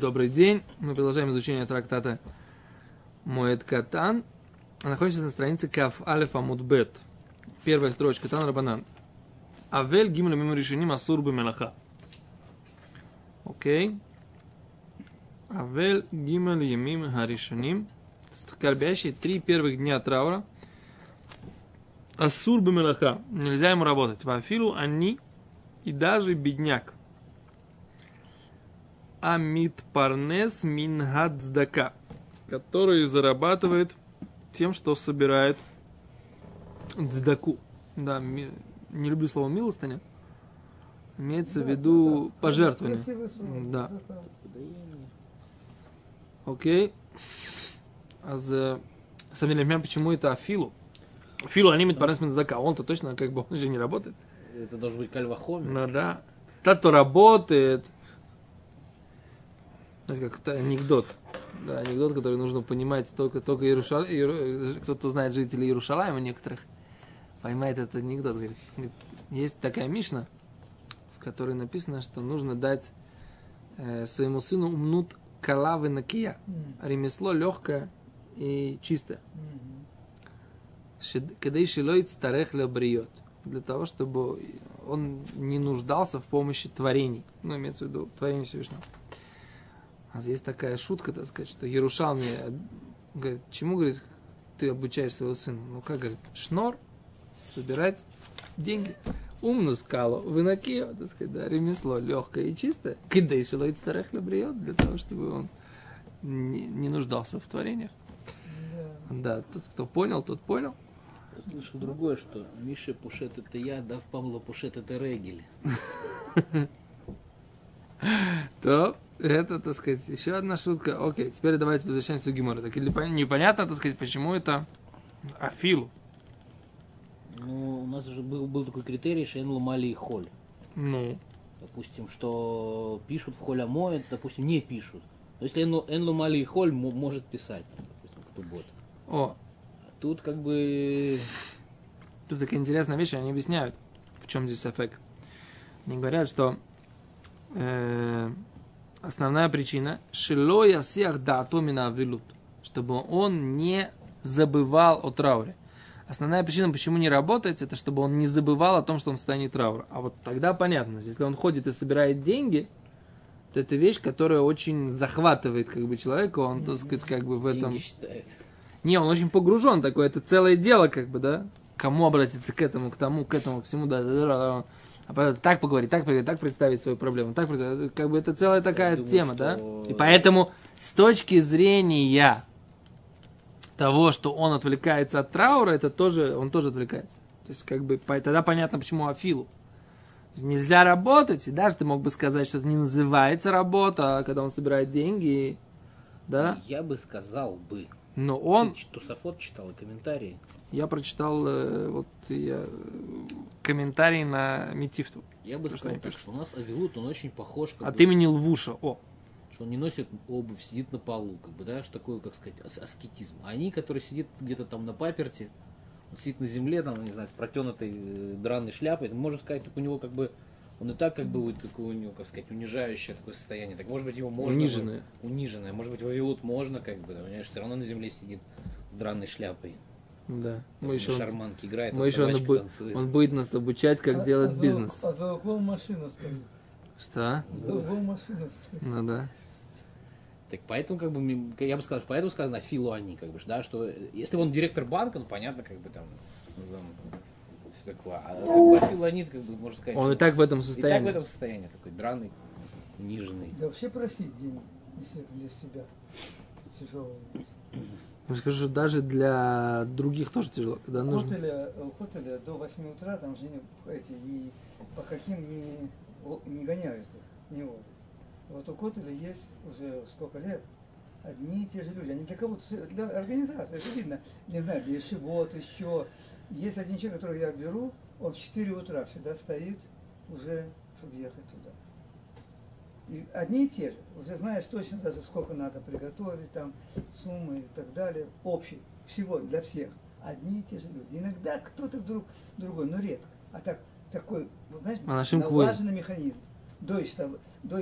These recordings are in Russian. Добрый день. Мы продолжаем изучение трактата Моэд Катан. Она находится на странице Каф Алифа Мудбет. Первая строчка. Тан Раббанан. Авель Гиммель Емим Ришуним Асур Бамелаха. Окей. Авель Гиммель Емим Ришуним. Скорбящий. 3 первых дня траура. Асур Бамелаха. Нельзя ему работать. В Афилу они и даже бедняк. Амит Парнес мингат цдака, который зарабатывает тем, что собирает цдаку. Да, не люблю слово милостыня. Имеется в виду пожертвование. Да. Окей. А за самом деле, почему это Афилу? Афилу анимит Парнес мингат цдака. Он-то точно как бы уже не работает. Это должен быть Кальвахоми. Ну да. Тот, кто работает. Как-то анекдот. Да, анекдот, который нужно понимать только кто-то знает жителей Иерушалима некоторых, поймает этот анекдот. Говорит, есть такая Мишна, в которой написано, что нужно дать своему сыну умнут калавы накия. Ремесло легкое и чистое. Кадиш шелой старех лабриот. Для того, чтобы он не нуждался в помощи творений. Ну, имеется в виду творение Всевышнего. А здесь такая шутка, так сказать, что Иерушалим говорит, чему, говорит, ты обучаешь своего сына? Ну, как, говорит, шнор, собирать деньги. Умную скалу, выноки, так сказать, да, ремесло легкое и чистое. Кидай шелоид старых лабриот, для того, чтобы он не нуждался в творениях. Да, тот, кто понял, тот понял. Я слышу другое, что Миша Пушет это я, да, в Павла Пушет это Регель. То... Это, так сказать, еще одна шутка. Окей, теперь давайте возвращаемся к Гимору. Так или непонятно, так сказать, почему это Афилу? Ну, у нас же был такой критерий, что Энлу Мали и Холь. Ну. Допустим, что пишут в Холь Моэ, допустим, не пишут. Но если Энлу Мали и Холь может писать, допустим, кто будет. О. А тут как бы... Тут такая интересная вещь, они объясняют, в чем здесь эффект. Они говорят, что... Основная причина – «Шелоя сехдатомина», чтобы он не забывал о трауре. Основная причина, почему не работать, это чтобы он не забывал о том, что он в состоянии траура. А вот тогда понятно, если он ходит и собирает деньги, то это вещь, которая очень захватывает как бы, человека, он, так сказать, как бы в этом… Деньги считает. Не, он очень погружен такой, это целое дело, как бы, да? Кому обратиться к этому, к тому, к этому, к всему, да. А так поговорить, так представить свою проблему, так представить. Как бы это целая такая тема, да? И поэтому с точки зрения того, что он отвлекается от траура, это тоже, он тоже отвлекается. То есть, как бы, тогда понятно, почему Афилу. Нельзя работать, и даже ты мог бы сказать, что это не называется работа, а когда он собирает деньги, да? Я бы сказал бы. Но он... Ты Тусафот читал и комментарии. Я прочитал комментарий на Митифту. Я бы сказал, что у нас Авилут, он очень похож... Как от имени Лвуша, о! Что он не носит обувь, сидит на полу, как бы, да, что такое, как сказать, аскетизм. А они, которые сидят где-то там на паперте, он сидит на земле, там, не знаю, с протянутой драной шляпой, можно сказать, так у него как бы... Он и так как бы, такое у него, как сказать, унижающее такое состояние. Так, может быть, его можно... Униженное. Униженное. Может быть, в Авилут можно, как бы, понимаешь, все равно на земле сидит с драной шляпой. Да. Мы еще шарманки играет, мы еще он будет нас обучать, как делать бизнес. А за углом машина стоит. Что? За углом машина стоит. Ну да. Так поэтому, как бы, я бы сказал, поэтому сказано Афилу они, как бы, да, что если он директор банка, ну понятно, как бы там зам, все такое. А как бы Афилу они, как бы, можно сказать. Он и так в этом состоянии. И так в этом состоянии, такой драный, униженный. Да вообще просить денег, если это для себя тяжело. Я скажу, даже для других тоже тяжело. Когда нужно... Хотели до 8 утра, там же и по каким не гоняют их, не водят. Вот у Хотеля есть уже сколько лет одни и те же люди. Они для кого-то, для организации, это видно, не знаю, для шивот, еще. Есть один человек, которого я беру, он в 4 утра всегда стоит уже, чтобы ехать туда. И одни и те же, уже знаешь точно даже сколько надо приготовить, там, суммы и так далее, общий, всего, для всех, одни и те же люди. Иногда кто-то вдруг другой, но редко. А так, такой, вот, знаешь, налаженный механизм. До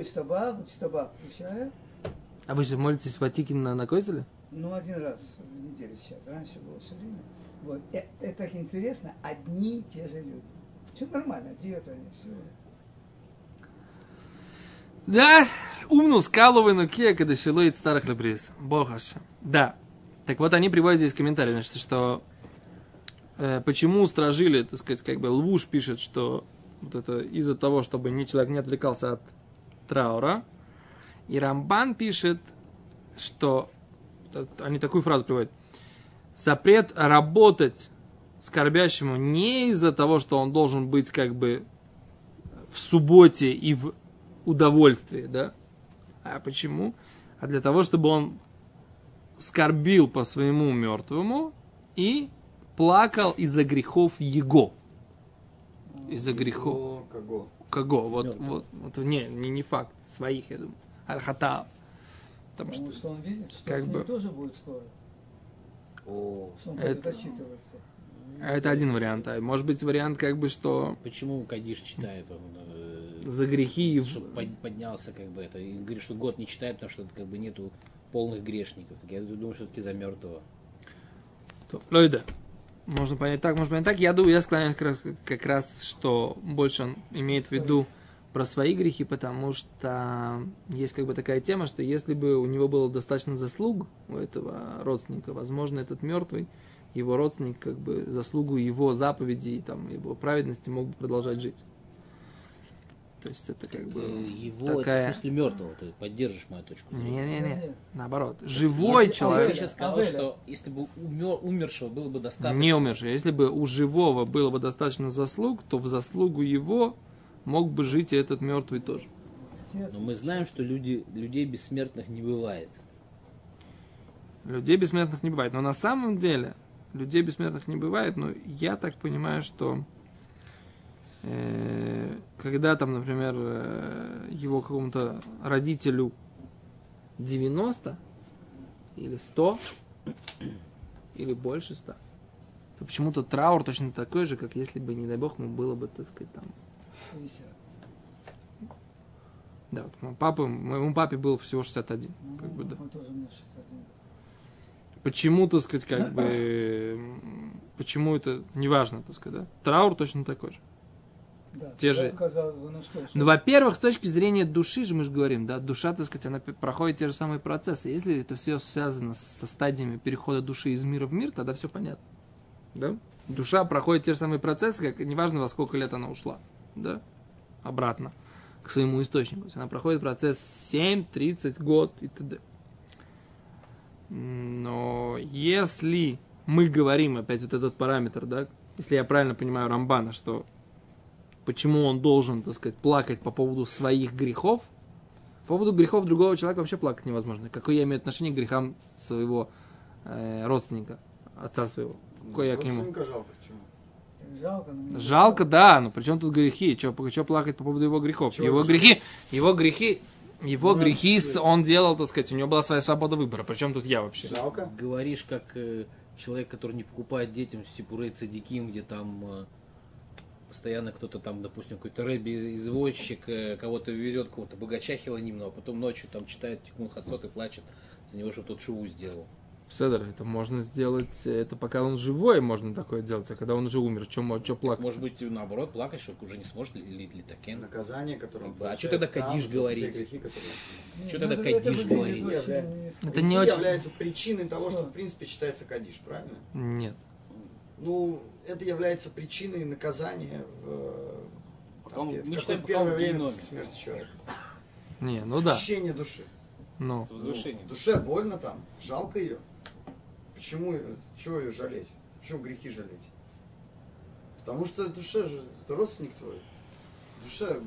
штаба включая, А вы же молитесь в Ватикин на Койзеле? Ну, один раз в неделю сейчас. Раньше было все время. Вот. Это так интересно. Одни и те же люди. Все нормально. Диета, все. Да, умну скаловый, но кия, когда шилует старых лабрис. Богаш. Да. Так вот, они приводят здесь комментарий, значит, что почему стражили, так сказать, как бы Лвуш пишет, что вот это из-за того, чтобы человек не отвлекался от траура. И Рамбан пишет, что они такую фразу приводят. Запрет работать скорбящему не из-за того, что он должен быть как бы в субботе и в удовольствие, да? А почему? А для того, чтобы он скорбил по своему мертвому и плакал из-за грехов его. Из-за грехов. Кого? Вот, не факт. Своих, я думаю. Аль-Хатааб. Потому что он видит, что как с ним бы... тоже будет скоро. Что он будет отчитываться. Это один вариант. А может быть вариант, как бы, что... Почему Кадиш читает? Он, за грехи. Чтобы поднялся, как бы, это. И говорит, что год не читает, потому что как бы нету полных грешников. Так я думаю, что все-таки за мертвого. Лойда. Можно понять так, можно понять так. Я думаю, я склоняюсь как раз, что больше он имеет в виду про свои грехи, потому что есть как бы такая тема, что если бы у него было достаточно заслуг у этого родственника, возможно, этот мертвый, его родственник, как бы, заслугу его заповедей, там, его праведности мог бы продолжать жить. То есть это как бы его, такая... это в смысле мертвого, ты поддержишь мою точку зрения. Не-не-не, наоборот. Живой если человек... Я сейчас сказал, что если бы умершего было бы достаточно... Не умершего, если бы у живого было бы достаточно заслуг, то в заслугу его мог бы жить и этот мертвый тоже. Но мы знаем, что людей бессмертных не бывает. Людей бессмертных не бывает, но на самом деле... Людей бессмертных не бывает, но я так понимаю, что когда там, например, его какому-то родителю 90 или 100 или больше 100, то почему-то траур точно такой же, как если бы, не дай бог, ему было бы, так сказать, там... 60. Да, вот моему папе было всего 61. Ну, как бы, да. Он тоже мне 61. Почему, так сказать, как бы, почему это, неважно, так сказать, да? Траур точно такой же. Да, те же. Казалось бы, ну что, ну, во-первых, с точки зрения души же мы же говорим, да, душа, так сказать, она проходит те же самые процессы. Если это все связано со стадиями перехода души из мира в мир, тогда все понятно, да? Душа проходит те же самые процессы, как неважно, во сколько лет она ушла, да, обратно к своему источнику. Она проходит процесс 7, 30 год и т.д. Но если мы говорим, опять вот этот параметр, да, если я правильно понимаю Рамбана, что почему он должен, так сказать, плакать по поводу своих грехов, по поводу грехов другого человека вообще плакать невозможно. Какое я имею отношение к грехам своего родственника, отца своего? Какое я к нему? Жалко, жалко, да, но при чем тут грехи? Чего плакать по поводу его грехов? Его грехи... Его грехи он делал, так сказать, у него была своя свобода выбора. Причем тут я вообще? Жалко. Говоришь, как человек, который не покупает детям сипурей цадиким, где там постоянно кто-то там, допустим, какой-то рэби-извозчик, кого-то везет, кого-то богача хилонимного, а потом ночью там читает Тикун Хацот и плачет за него, что тот шиву сделал. Седра, это можно сделать, это пока он живой, можно такое делать, а когда он уже умер, что плакать? Может быть, наоборот, плакать, что уже не сможет, или такен? Наказание, которое... А что тогда Кадиш говорить? Что тогда Кадиш говорить? Это не очень... является причиной того, что, в принципе, читается Кадиш, правильно? Нет. Ну, это является причиной наказания в какое-то время после смерти человека. Не, ну да. Очищение души. Ну, душе больно там, жалко ее. Почему, чего ее жалеть? Почему грехи жалеть? Потому что душа же, это родственник твой. Душе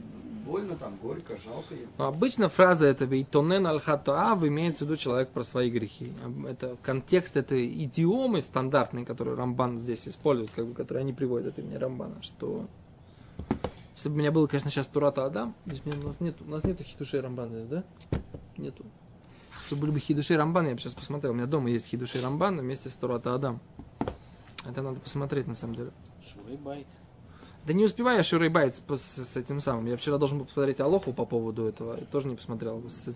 больно там, горько, жалко ее. Но обычно фраза это «Бейтонен аль-хатаав» имеется в виду человек про свои грехи. Это контекст этой идиомы стандартные, которые Рамбан здесь использует, как бы, которые они приводят от имени Рамбана, что... Если бы у меня было, конечно, сейчас Тората Адам, у нас нету Хидушей Рамбана здесь, да? Нету. Чтобы были бы Хидушей Рамбана, я бы сейчас посмотрел. У меня дома есть Хидушей Рамбана вместе с Тората Адам. Это надо посмотреть, на самом деле. Шурей Байт. Да не успеваю, Шурей Байт с этим самым. Я вчера должен был посмотреть Алоху по поводу этого. Я тоже не посмотрел со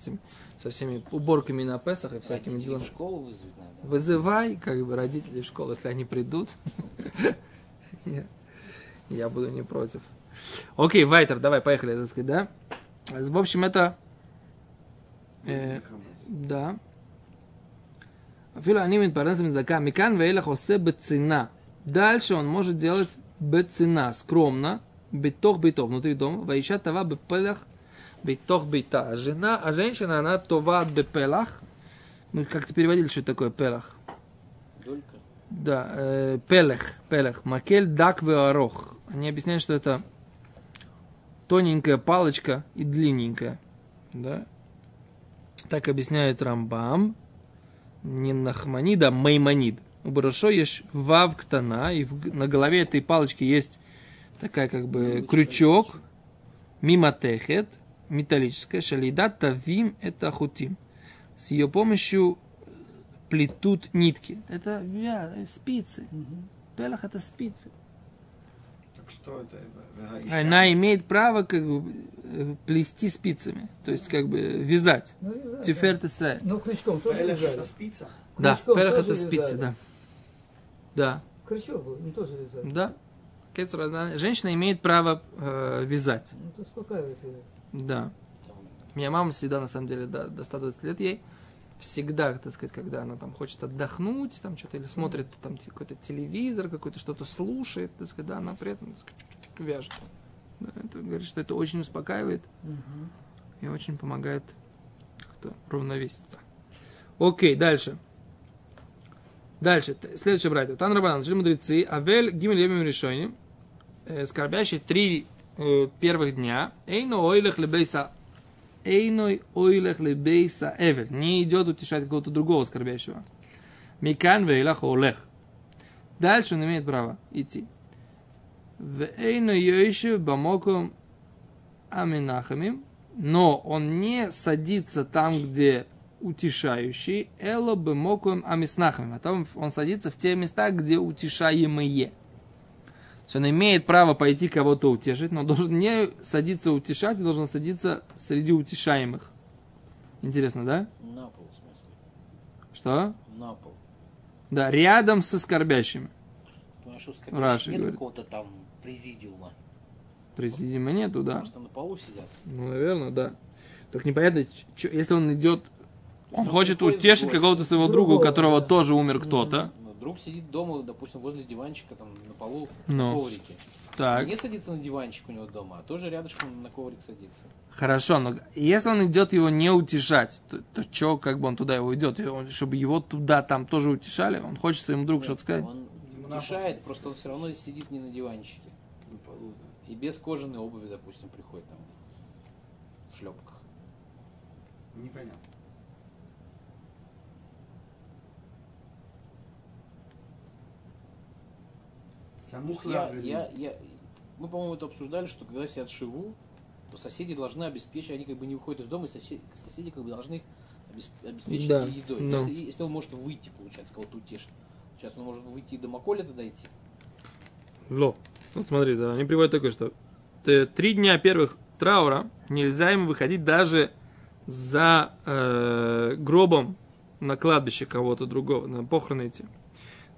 всеми уборками на Песах и всякими родители делами. Школу вызвать надо. Вызывай, как бы, родителей в школу, если они придут. Я буду не против. Окей, Вайтер, давай, поехали, так сказать, да? В общем, это... Да. Афилу Амит Парнес мингат цдака. Микан вейлах осе бецина. Дальше он может делать... Бецина, скромно, битох, внутри дома, ваиша това бепелах, битох. А женщина, она това бепелах. Мы как-то переводили, что такое пелах. Долька. Да, пелах. Макель дак веарох. Они объясняют, что это тоненькая палочка и длинненькая. Да? Так объясняет Рамбам. Не Нахманид, а Майманид. У Барашо есть вавктана, и на голове этой палочки есть такая как бы крючок, мимотехет, металлическая, шалида, тавим, это хутим. С ее помощью плетут нитки. Это спицы. Пелах это спицы. Так что это? Она имеет право как бы плести спицами, то есть как бы вязать. Тиферт Исраэль. Ну, крючком тоже вязали. Это спица? Да, пелах это спицы, да. Да. Крючок не тоже вязать. Да. Женщина имеет право вязать. Ну, то сколько это? Да. У меня мама всегда, на самом деле, до 120 лет ей, всегда, так сказать, когда она там хочет отдохнуть, там что-то, или смотрит там какой-то телевизор, какой-то что-то слушает, так сказать, да, она при этом так сказать, вяжет. Да, это говорит, что это очень успокаивает и очень помогает как-то равновеситься. Окей, дальше. Дальше, следующие братья. Тан Раббанан, жили мудрецы, Авель, Гиммель Емим Ришуним, скорбящие три первых дня, Эйной ойлех лебейса Эвель, не идет утешать какого-то другого скорбящего. Микан вейлах олех. Дальше он имеет право идти. Эйной йойшев бамоком аминахамим, но он не садится там, где... утешающий, эло бы мокуем амиснахами. А там он садится в те места, где утешаемые. То есть он имеет право пойти кого-то утешить, но должен не садиться утешать, он должен садиться среди утешаемых. Интересно, да? На пол, в смысле. Что? На пол. Да, рядом со скорбящими. Потому что скорбящих нет какого-то там президиума. Президиума нету, да. Просто на полу сидят. Ну, наверное, да. Только непонятно, если он идет. Он хочет утешить какого-то своего друга, у которого тоже умер кто-то. Друг сидит дома, допустим, возле диванчика, там, на полу, на коврике. Так. Не садится на диванчик у него дома, а тоже рядышком на коврик садится. Хорошо, но если он идет его не утешать, то что, как бы он туда его идет? Чтобы его туда, там тоже утешали? Он хочет своему другу что-то сказать? Он утешает, просто он все равно сидит не на диванчике. На полу, да. И без кожаной обуви, допустим, приходит там в шлепках. Непонятно. Мы, по-моему, это обсуждали, что когда сидят шиву, то соседи должны обеспечить, они как бы не выходят из дома, и соседи как бы должны их обеспечить едой. Но. Если он может выйти, получается, кого-то утешить. Сейчас он может выйти и до Маколета дойти. Ло. Вот смотри, да, они приводят такое, что 3 дня первых траура нельзя им выходить даже за гробом на кладбище кого-то другого, на похороны идти.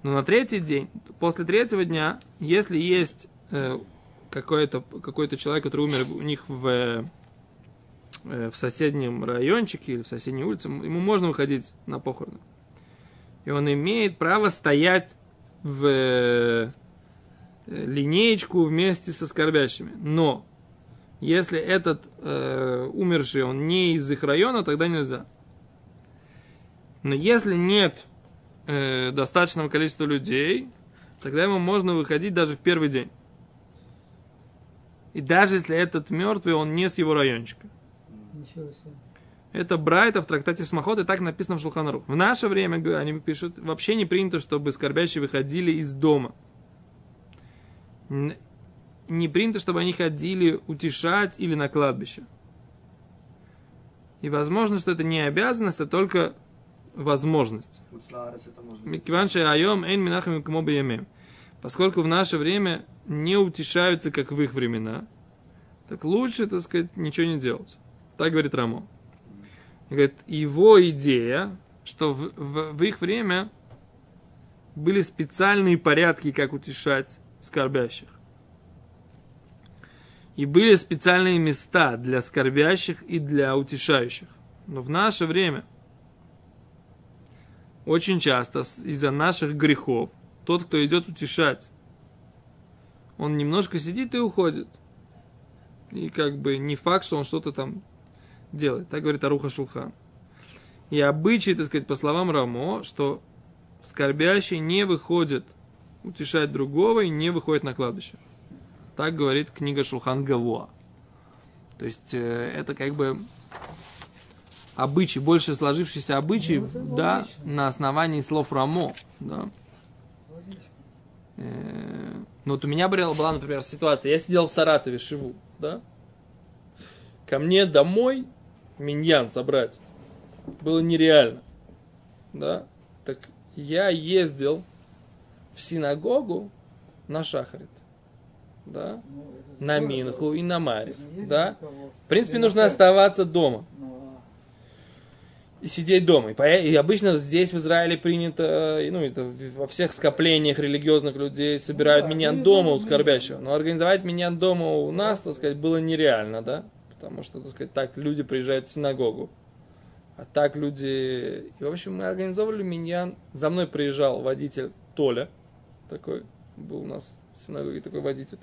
Но на 3-й день, после 3-го дня, если есть какой-то человек, который умер у них в соседнем райончике или в соседней улице, ему можно выходить на похороны. И он имеет право стоять в линеечку вместе со скорбящими. Но если этот умерший, он не из их района, тогда нельзя. Но если нет... достаточного количества людей, тогда ему можно выходить даже в первый день. И даже если этот мертвый, он не с его райончика. Ничего себе. Это Брайта в трактате Смахот, и так написано в Шулхан Арух. В наше время, они пишут, вообще не принято, чтобы скорбящие выходили из дома. Не принято, чтобы они ходили утешать или на кладбище. И возможно, что это не обязанность, а только... возможность. поскольку в наше время не утешаются, как в их времена, так лучше, так сказать, ничего не делать. Так говорит Рамо. Говорит, его идея, что в их время были специальные порядки, как утешать скорбящих. И были специальные места для скорбящих и для утешающих. Но в наше время очень часто из-за наших грехов тот, кто идет утешать, он немножко сидит и уходит. И как бы не факт, что он что-то там делает. Так говорит Аруха Шулхан. И обычай, так сказать, по словам Рамо, что скорбящий не выходит утешать другого и не выходит на кладбище. Так говорит книга Шулхан Гавуа. То есть это как бы обычай, больше сложившийся обычай, да, на основании слов Рамо. Да. Ну вот у меня была, например, ситуация. Я сидел в Саратове, шиву, да. Ко мне домой миньян собрать было нереально, да. Так я ездил в синагогу на шахарит. Да? На Минху и на Маре. Да? В принципе, нужно оставаться дома. И сидеть дома. И обычно здесь, в Израиле, принято, ну, это во всех скоплениях религиозных людей собирают миньян дома у скорбящего. Но организовать миньян дома у нас, так сказать, было нереально, да? Потому что, так сказать, так люди приезжают в синагогу. А так люди... И, в общем, мы организовывали миньян. За мной приезжал водитель Толя. Такой был у нас в синагоге, такой водитель.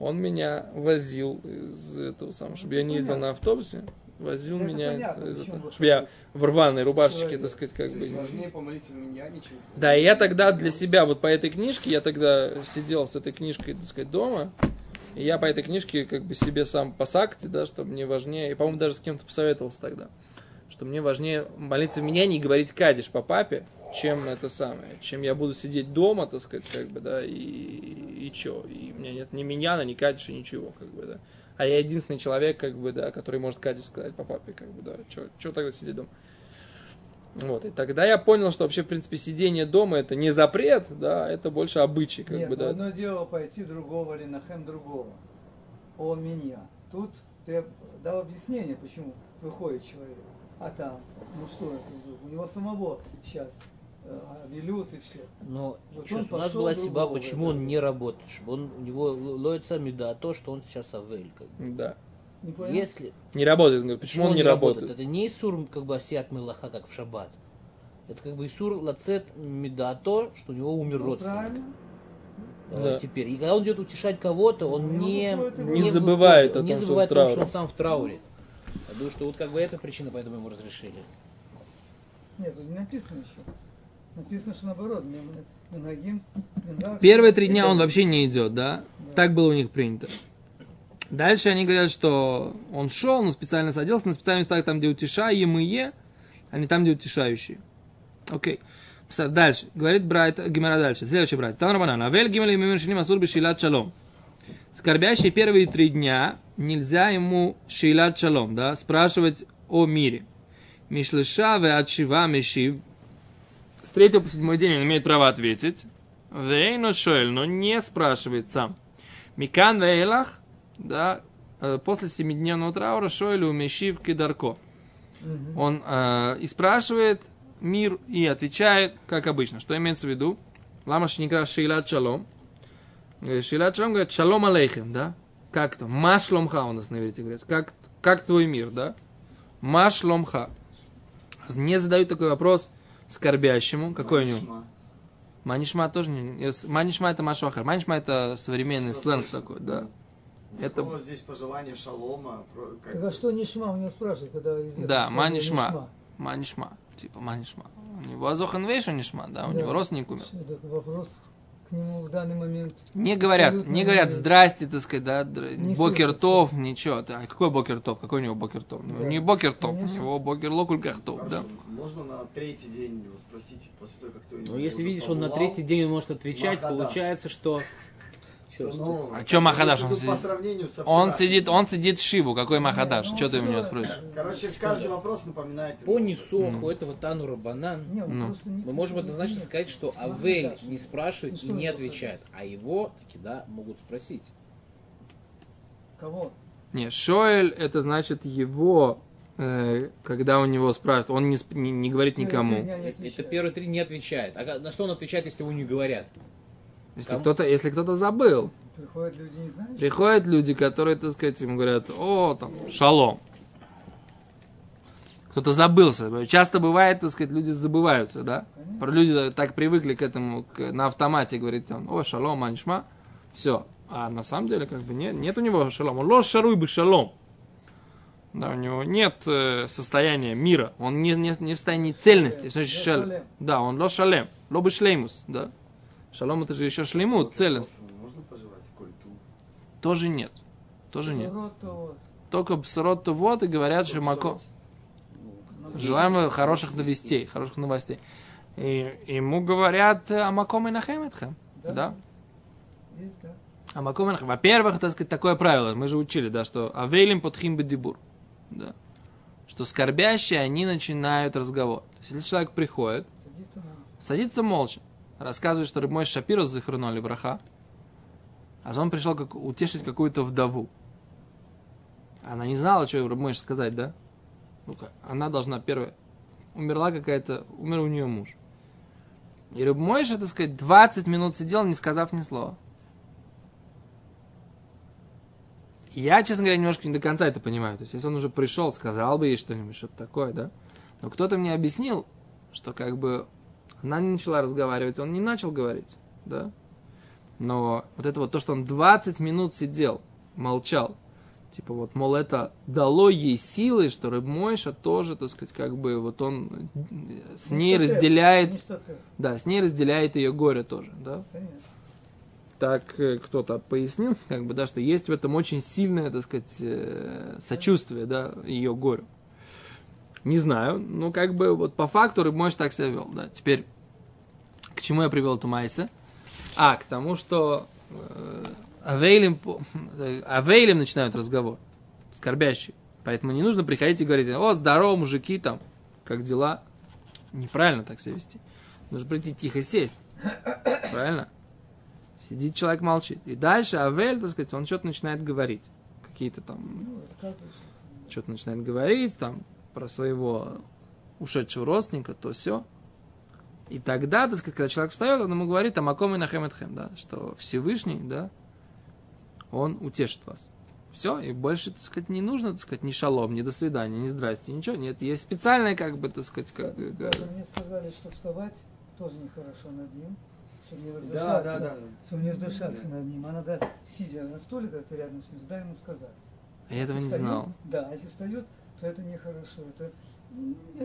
Он меня возил из этого самого, чтобы я не ездил на автобусе, возил это меня, понятно, из этого, чтобы я в рваной рубашечке, так сказать, как бы... Сложнее помолиться на меня, ничего. Да, и я тогда для себя, вот по этой книжке, я тогда сидел с этой книжкой, так сказать, дома, и я по этой книжке как бы себе сам по сакте, да, что мне важнее, и, по-моему, даже с кем-то посоветовался тогда, что мне важнее молиться в меня, не говорить кадиш по папе, чем это самое, чем я буду сидеть дома, так сказать, как бы, да, и чё, и у меня нет ни миньяна, ни кадиша, ничего, как бы, да. А я единственный человек, как бы, да, который может кадиш сказать по папе, как бы, да, чё тогда сидеть дома? Вот, и тогда я понял, что вообще, в принципе, сидение дома это не запрет, да, это больше обычай, как нет, бы, да. Одно дело пойти другого, или нахем другого, он миньян. Тут ты дал объяснение, почему выходит человек, а там, ну что это, у него самого сейчас... велют и все. Но вот сейчас, у нас была сиба, почему он не работает, чтобы у него ловится меда, то, что он сейчас авель. Как бы. Да. Если... Не работает, он говорит, почему он не работает? Это не Исур, как бы, асиат мелаха, как в шаббат. Это как бы Исур лацет меда, то, что у него умер родственник. Да. Теперь. И когда он идет утешать кого-то, он не забывает о том, что он сам в трауре. Я думаю, что вот как бы эта причина, поэтому ему разрешили. Нет, тут не написано еще. Написано, что наоборот. Первые 3 дня он вообще не идет, да? Так было у них принято. Дальше они говорят, что он шел, но специально садился на специальных местах, там, где утешаемые, а не там, где утешающие. Окей. Дальше. Говорит брайт Гемара дальше. Следующий брайт. Тан Раббанан. Авель Гиммель Емим Ришуним асур бешилат шалом. Скорбящие первые 3 дня нельзя ему шилат шалом, да? Спрашивать о мире. Мишлеша ве ад шива мешив. С 3 по 7 день он имеет право ответить. Вейно шоэль, но не спрашивает сам. Микан вейлах, да, после 7-дневного траура шоэль умешив кидарко. Он и спрашивает мир, и отвечает, как обычно. Что имеется в виду? Ламаш никра шейлат шалом. Шейлат шалом говорит, шалом алейхем, да. Как то? Маш ломха у нас на иврите говорят. Как твой мир, да? Маш ломха. Не задают такой вопрос скорбящему. Какой манишма. У него? Манишма тоже не... Манишма это машохар. Манишма это современный сленг такой, да. Это... У него здесь пожелание шалома. Как... Так а что нишма? У него спрашивают, когда... Да, манишма. Манишма. Типа манишма. У него азохан вейшу нишма, да? У него родственник умер. Вопрос к нему в данный момент... Не говорят, здрасте, так сказать, да? Бокертов, ничего. А какой бокертов? Какой у него бокертов? Да. Не бокертов, у него бокерлокулькахтов, да. Можно на 3-й день его спросить после того, как ты... Ну, если видишь, он на 3-й день может отвечать, получается, что Ну, а что Махадаш? Он сидит в Шиву. Какой Махадаш? Что ты у него спросишь? Короче, каждый вопрос напоминает... По несоху этого Тану Раббанан мы можем однозначно сказать, что Авель не спрашивает и не отвечает. А его таки, да, могут спросить. Кого? Не, Шоэль, это значит его... когда у него спрашивают, он не говорит никому. Это первые три не отвечает. А на что он отвечает, если его не говорят? Если кто-то забыл. Приходят люди, не знаешь? Приходят люди, которые, так сказать, ему говорят, о, там, шалом. Кто-то забылся. Часто бывает, так сказать, люди забываются, да? Люди так привыкли к этому, на автомате говорит, о, шалом, анишма, все. А на самом деле, как бы, нет у него шалом. Он лош шаруй бы шалом. Да, у него нет состояния мира, он не в состоянии цельности. Значит, да, он ло шалем, ло бы шлеймус, да. Шалом это же еще шлеймут, целенность. Можно пожелать кольту? Тоже нет. Только бсорот то вот и говорят, что мако. Желаем хороших новостей. И ему говорят, а маком и нахеметха, да? А маком и нахем. Во-первых, так сказать, такое правило, мы же учили, да, что авейлим подхим бедибур. Да. Что скорбящие, они начинают разговор. То есть, если человек приходит, садится молча, рассказывает, что Рыбмой Шапирус захернули браха, а он пришел утешить какую-то вдову. Она не знала, что Рыбмой сказать, да? Ну-ка, она должна первая. Умер у нее муж. И Рыбмой, так сказать, 20 минут сидел, не сказав ни слова. Я, честно говоря, немножко не до конца это понимаю. То есть, если он уже пришел, сказал бы ей что-нибудь, что-то такое, да? Но кто-то мне объяснил, что как бы она не начала разговаривать, он не начал говорить, да? Но вот это вот то, что он 20 минут сидел, молчал, типа вот, мол, это дало ей силы, что Реб Мойша тоже, так сказать, как бы вот он с ней разделяет... Да, с ней разделяет ее горе тоже, да? Конечно. Так кто-то пояснил, как бы, да, что есть в этом очень сильное, так сказать, сочувствие, да, ее горю. Не знаю, но как бы вот по факту Реб Мойша так себя вел, да. Теперь, к чему я привел эту майсе? К тому, что авейлим начинают разговор, скорбящий. Поэтому не нужно приходить и говорить, о, здорово, мужики, там, как дела? Неправильно так себя вести. Нужно прийти тихо сесть, правильно? Сидит человек, молчит. И дальше Авель, так сказать, он что-то начинает говорить. Какие-то там... Что-то начинает говорить, там, про своего ушедшего родственника, то все. И тогда, так сказать, когда человек встает, он ему говорит, амаком и нахем этхем, да, что Всевышний, да, он утешит вас. Все, и больше, так сказать, не нужно, так сказать, ни шалом, ни до свидания, ни здрасте, ничего. Нет, есть специальное, как бы, так сказать, как... Мне сказали, что вставать тоже нехорошо над ним. Чтобы не воздушаться над ним. А надо, сидя на стуле, когда ты рядом с ним, дай ему сказать. А я этого не знал. Да, а если встает, то это нехорошо. Это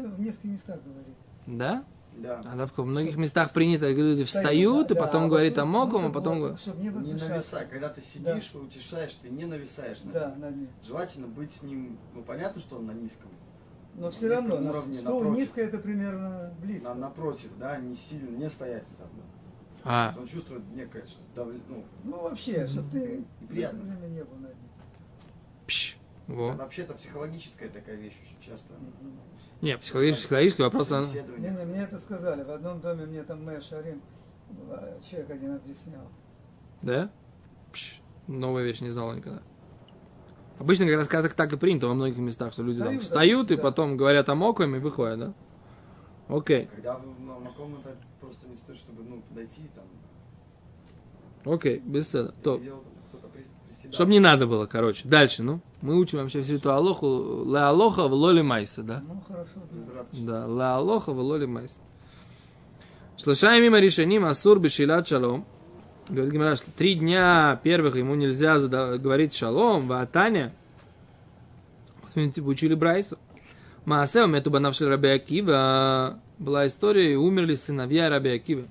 в нескольких местах говорит. Да? Да. А в многих местах принято, когда люди встают, и потом говорит о моком, а потом говорит... Не нависай. Когда ты сидишь, утешаешь, ты не нависаешь над ним. Желательно быть с ним... Ну, понятно, что он на низком. Но все равно, стол низко, это примерно близко. Напротив, да, не сильно, не стоять там, да. Он чувствует некое давление. Ну, вообще, чтобы ты неприятно не было над ним. Вообще-то психологическая такая вещь очень часто. Не, психологический вопрос. Мне это сказали. В одном доме мне там мэр Шарим человек один объяснял. Да? Новая вещь, не знала никогда. Обычно как раз так и принято во многих местах, что люди там встают и потом говорят о мокве и выходят, да? Окей. Когда вы на комнате просто не стоит, чтобы подойти и там. Окей, без этого. Чтобы не надо было, короче. Дальше, мы учим вообще всю эту алоху. Ла алоха в лоли майса, да? Ну хорошо. Да, ла алоха в лоли майса. Шлаша мимо решеним асур бешилат шалом. Говорит Гимара, что 3 дня первых ему нельзя говорить шалом, ваатаня. Вот мы учили Брайсу. Маасеум, это банавший Раби Акива, была история, и умерли сыновья Раби Акива.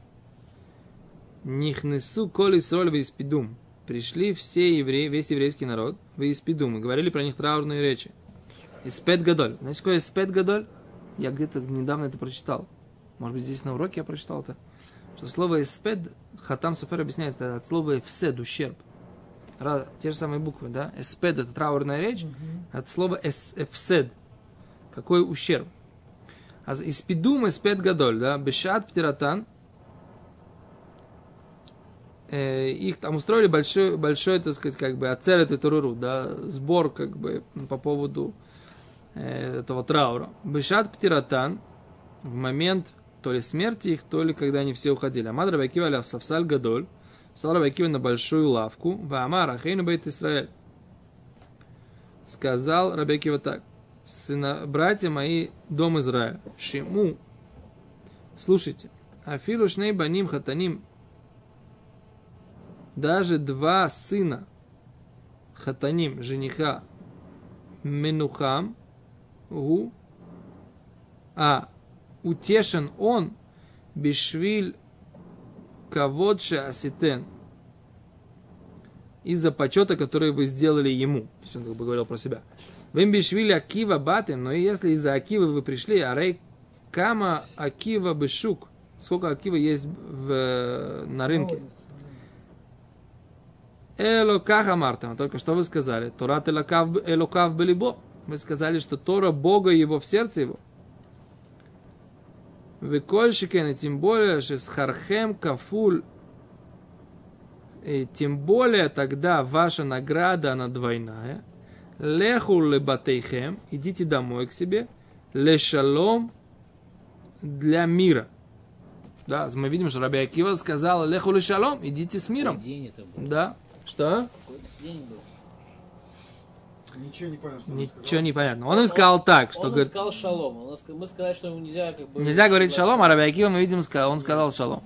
Нихнесу коли сроль в Испедум. Пришли все евреи, весь еврейский народ в Испедум и говорили про них траурные речи. Испед годоль. Знаете, какое Испед годоль? Я где-то недавно это прочитал. Может быть, здесь на уроке я прочитал это. Что слово Испед, Хатам Суфер объясняет, это от слова Эфсед, ущерб. те же самые буквы, да? Эспед – это траурная речь, от слова эфсед. Какой ущерб? Аз испидум испед годоль, да? Бешат птиратан. Их там устроили большой, так сказать, как бы ацерет и туруру, да? Сбор, как бы, по поводу этого траура. Бешат птиратан в момент то ли смерти их, то ли когда они все уходили. Амад Раби Акива аля савсаль гадоль. Стал Раби Акива на большую лавку. Ваамар ахейну бейт Исраэль. Сказал Раби Акива так: сына, братья мои, дом Израиля. Шиму. Слушайте. Афилу шней баним хатаним. Даже два сына хатаним, жениха, менухам, утешен он бишвиль каводше аситен, из-за почета, который вы сделали ему. То есть он как бы говорил про себя. Вим бишвиль Акива батем, но если из-за Акивы вы пришли, арей кама Акива бешук, сколько Акивы есть на рынке. Элокаха мартам, только что вы сказали. Торат элокав белибо. Вы сказали, что Тора Бога его в сердце его. Выкольщикены, тем более, что с хархем кафуль, и тем более тогда ваша награда, она двойная. Леху лебатейхем, идите домой к себе. Лешалом, для мира. Да, мы видим, что Раби Акива сказал, леху лешалом, идите с миром. День это был. Да, что? День был. Ничего не понятно, что ничего не понятно. Он им сказал так, что... Он говорит, сказал шалом. Мы сказали, что ему нельзя... Как бы, нельзя говорить шалом, а Раби Акива, мы видим, он сказал шалом.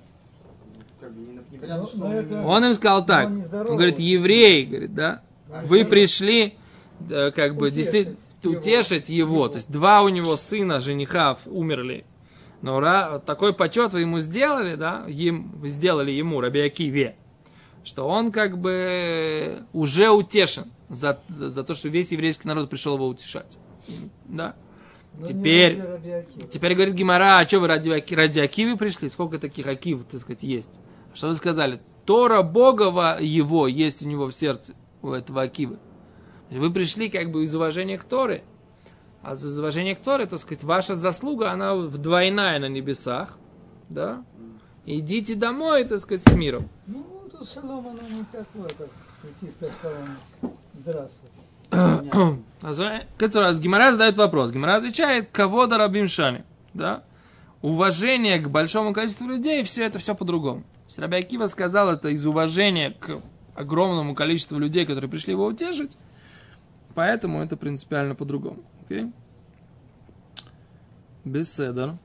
Он им сказал так. Он говорит, евреи, говорит, да? Вы пришли, как бы, действительно, утешить его. То есть два у него сына, жениха, умерли. Но такой почет вы ему сделали, да? Сделали ему, Раби Акиве, что он, как бы, уже утешен. За то, что весь еврейский народ пришел его утешать. Да? Теперь говорит Гемара, а что вы ради Акивы пришли? Сколько таких Акив, так сказать, есть? Что вы сказали? Тора Бога его есть у него в сердце, у этого Акивы. Вы пришли как бы из уважения к Торе. А из уважения к Торе, так сказать, ваша заслуга, она вдвойная на небесах. Да? Идите домой, так сказать, с миром. Ну, тут шалом, оно не такое, как чистое шалом. Здравствуйте. Который Гемара задает вопрос. Гемара отвечает, кого да рабим шани. Да? Уважение к большому количеству людей, все это все по-другому. Раби Акива сказал это из уважения к огромному количеству людей, которые пришли его утешить. Поэтому это принципиально по-другому. Окей? Без седра.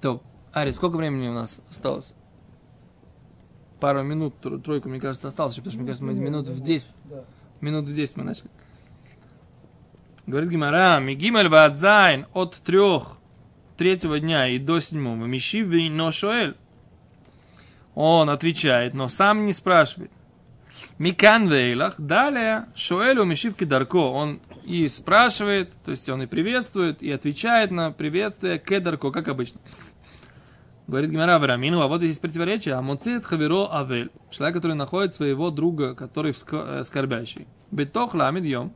Топ. Ари, сколько времени у нас осталось? Пару минут, тройку, мне кажется, осталось. Потому что, мне кажется, мы минут в 10. Минут в 10 мы начали. Говорит Гемара, мигимель ваадзайн от 3-го дня и до 7-го. Миши вино шоэль. Он отвечает, но сам не спрашивает. Микан вейлах. Далее шоэль у миши в кедарко. Он и спрашивает, то есть он и приветствует, и отвечает на приветствие кедарко, как обычно. Говорит Гемара Верамину, а вот есть противоречие. Амоцит хаверо авель. Человек, который находит своего друга, который скорбящий. Битох ламидьем.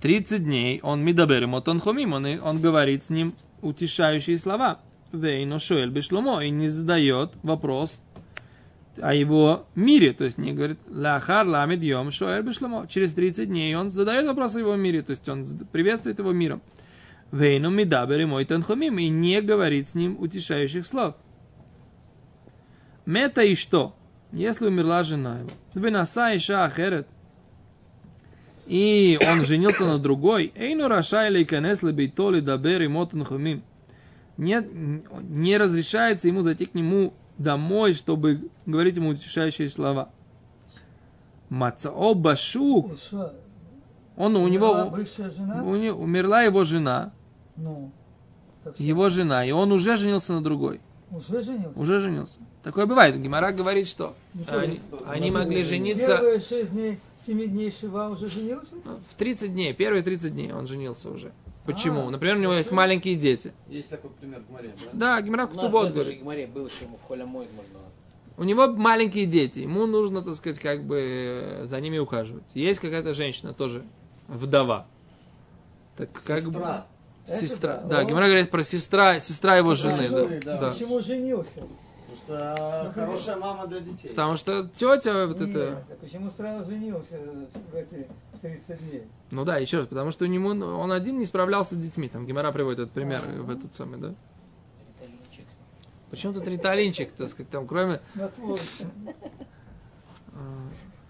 30 дней он мидабер имотон хумим. Он говорит с ним утешающие слова. Вейно шоэль бишломо. И не задает вопрос о его мире. То есть не говорит лахар ламидьем шоэль бишломо. Через 30 дней он задает вопрос о его мире. То есть он приветствует его миром. Вейну мидабери мой танхумим, и не говорит с ним утешающих слов. Мета и что? Если умерла жена его. Венаса и ша ахерет. И он женился на другой. Эйну раша или канес лебейтоли дабери мой танхумим. Нет, не разрешается ему зайти к нему домой, чтобы говорить ему утешающие слова. Мацао башук. Он у него умерла его жена. Ну, его жена, и он уже женился на другой. Уже женился? Уже женился. Такое бывает. Гемара говорит, что они могли жениться... Первые 6 дней, 7 дней Шива уже женился? В 30 дней, первые 30 дней он женился уже. Почему? Например, у него есть маленькие дети. Есть такой пример в Гемаре, да? Да, Гемара Ктубот говорит. У нас даже в Гемаре было, что ему в Холь Моэ можно... У него маленькие дети, ему нужно, так сказать, как бы за ними ухаживать. Есть какая-то женщина тоже, вдова. Так, как сестра. Бы... Сестра. Да, Гимара говорит про сестра его жены. Да. Да. Почему женился? Потому что хорошая мама для детей. Потому что тетя вот нет, это... Так почему странно женился в эти 30 дней? Ну да, еще раз, потому что у него, он один не справлялся с детьми. Там Гимара приводит этот пример в этот самый, да? Риталинчик. Почему тут риталинчик, так сказать, там кроме...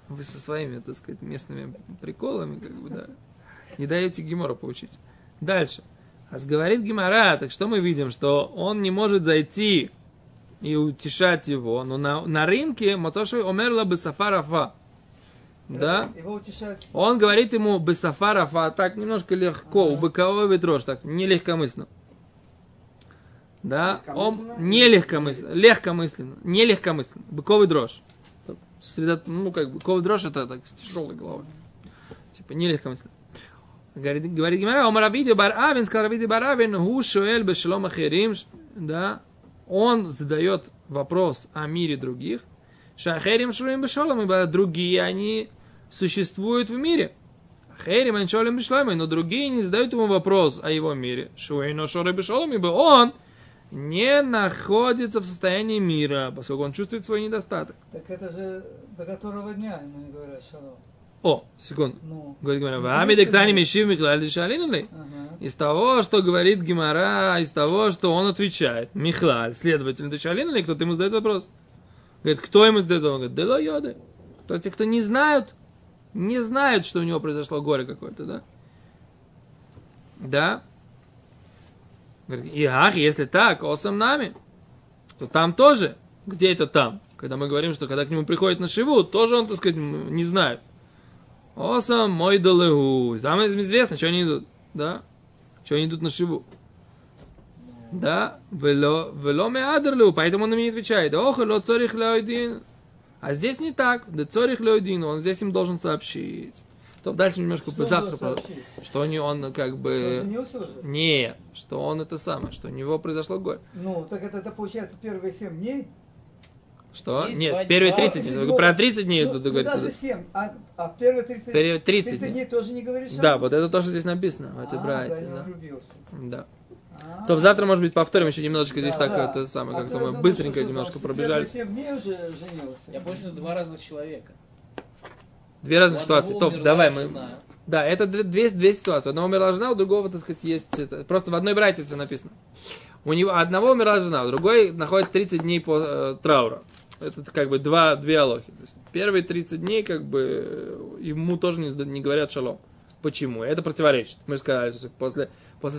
Вы со своими, так сказать, местными приколами, как бы, да. Не даете Гимару получить. Дальше. А говорит Гимара, так что мы видим? Что он не может зайти и утешать его. Но на рынке Мацоши умерла Бесафарафа. Да? Он говорит ему Бесафарафа. Так немножко легко. У быкового ветрош. Так, нелегкомысленно. Да? Он нелегкомысленно. Легкомысленно. Нелегкомысленно. Быковый дрожь. Ну, как бы, быковый дрожь это так с тяжелой головой. Типа нелегкомысленно. Говорит Гимара, он задает вопрос о мире других. Шахерим шулим бешолом, ибо другие, они существуют в мире. Херим шулим бешолом, но другие не задают ему вопрос о его мире. Шуэйно шоры бешолом, ибо он не находится в состоянии мира, поскольку он чувствует свой недостаток. Так это же до которого дня ему не говорят шалом. О, секунду. Говорит Гимара, из того, что говорит Гимара, из того, что он отвечает, Михлаль, следовательно, ты шалин или кто-то ему задает вопрос? Говорит, кто ему задает вопрос? Он говорит, да йоды. То те, кто не знают, что у него произошло горе какое-то, да? Да? Говорит, и ах, если так, осам нами, то там тоже, где это там? Когда мы говорим, что когда к нему приходит на шиву, тоже он, так сказать, не знает. Осам мой далэгу. Самое известное, что они идут. Да? Что они идут на шиву. Да? Вело ме адерлю. Поэтому он им не отвечает. Ох, ло цорих леодин. А здесь не так. Да цорих леодин. Он здесь им должен сообщить. То дальше немножко что завтра. Что он как бы... Не. Что он это самое. Что у него произошло горе. Ну, так это получается первые 7 дней. Что? Есть нет, первые 30 дней. Про 30 дней ну, это говорится. Даже 7, а первые 30 дней тоже не говоришь. Да, вот это то, что здесь написано. Это братья, да. Да. То завтра, может быть, повторим еще немножечко здесь так, это самое, как-то мы быстренько немножко пробежали. 7 дней уже женился. Я понял, что 2 разных человека. 2 разных ситуации. Топ, давай мы... Да, это две ситуации. У одного умерла жена, у другого, так сказать, есть... Это... Просто в одной братье все написано. У него одного умерла жена, у другой находит 30 дней по трауру. Это как бы две алохи. То есть первые 30 дней как бы ему тоже не говорят шалом. Почему? Это противоречит. Мы же сказали, что после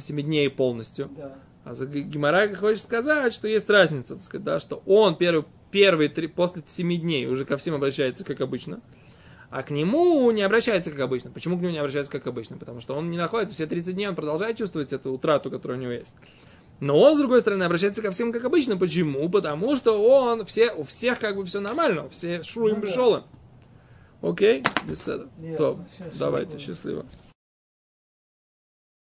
7 дней полностью. Да. А Гимара хочет сказать, что есть разница. Так сказать, да, что он после 7 дней уже ко всем обращается, как обычно. А к нему не обращается, как обычно. Почему к нему не обращается, как обычно? Потому что он не находится все 30 дней, он продолжает чувствовать эту утрату, которая у него есть. Но он, с другой стороны, обращается ко всем, как обычно. Почему? Потому что у всех как бы все нормально. Все шурим бешолом. Окей? Без седа. Давайте, счастливо.